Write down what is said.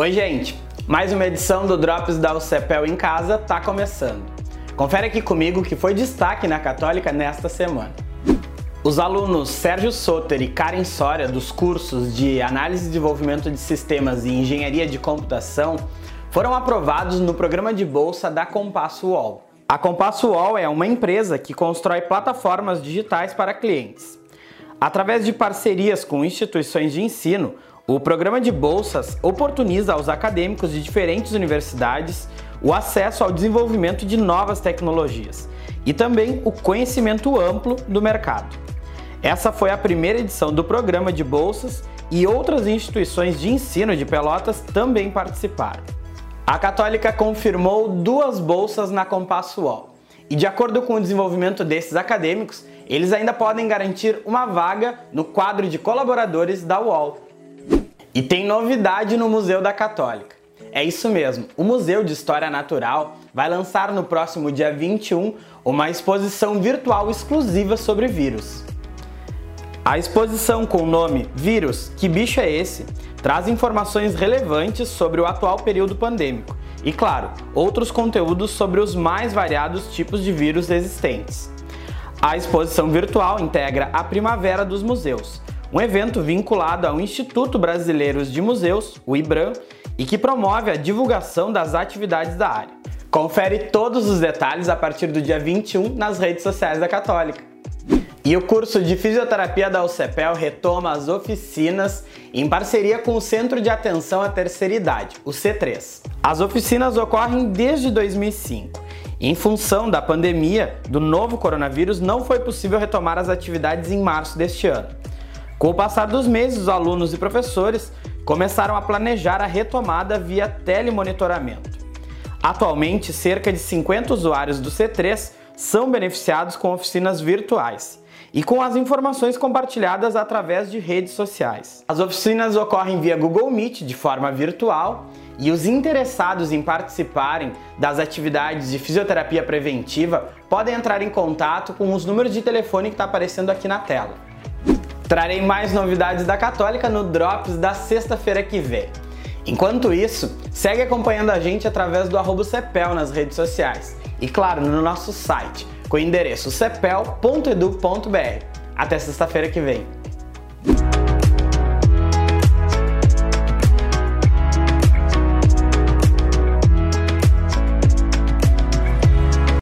Oi gente, mais uma edição do Drops da UCPEL em Casa tá começando. Confere aqui comigo o que foi destaque na Católica nesta semana. Os alunos Sérgio Soter e Karen Soria dos cursos de Análise e Desenvolvimento de Sistemas e Engenharia de Computação foram aprovados no programa de bolsa da Compasso UOL. A Compasso UOL é uma empresa que constrói plataformas digitais para clientes. Através de parcerias com instituições de ensino, o programa de bolsas oportuniza aos acadêmicos de diferentes universidades o acesso ao desenvolvimento de novas tecnologias e também o conhecimento amplo do mercado. Essa foi a primeira edição do programa de bolsas e outras instituições de ensino de Pelotas também participaram. A Católica confirmou 2 bolsas na Compasso UOL e, de acordo com o desenvolvimento desses acadêmicos, eles ainda podem garantir uma vaga no quadro de colaboradores da UOL. E tem novidade no Museu da Católica. É isso mesmo, o Museu de História Natural vai lançar no próximo dia 21 uma exposição virtual exclusiva sobre vírus. A exposição com o nome Vírus, que bicho é esse? Traz informações relevantes sobre o atual período pandêmico e, claro, outros conteúdos sobre os mais variados tipos de vírus existentes. A exposição virtual integra a Primavera dos Museus, um evento vinculado ao Instituto Brasileiro de Museus, o IBRAM, e que promove a divulgação das atividades da área. Confere todos os detalhes a partir do dia 21 nas redes sociais da Católica. E o curso de Fisioterapia da UCPEL retoma as oficinas em parceria com o Centro de Atenção à Terceira Idade, o C3. As oficinas ocorrem desde 2005. Em função da pandemia do novo coronavírus, não foi possível retomar as atividades em março deste ano. Com o passar dos meses, os alunos e professores começaram a planejar a retomada via telemonitoramento. Atualmente, cerca de 50 usuários do C3 são beneficiados com oficinas virtuais e com as informações compartilhadas através de redes sociais. As oficinas ocorrem via Google Meet de forma virtual e os interessados em participarem das atividades de fisioterapia preventiva podem entrar em contato com os números de telefone que está aparecendo aqui na tela. Trarei mais novidades da Católica no Drops da sexta-feira que vem. Enquanto isso, segue acompanhando a gente através do @cepel nas redes sociais e, claro, no nosso site, com o endereço cepel.edu.br. Até sexta-feira que vem!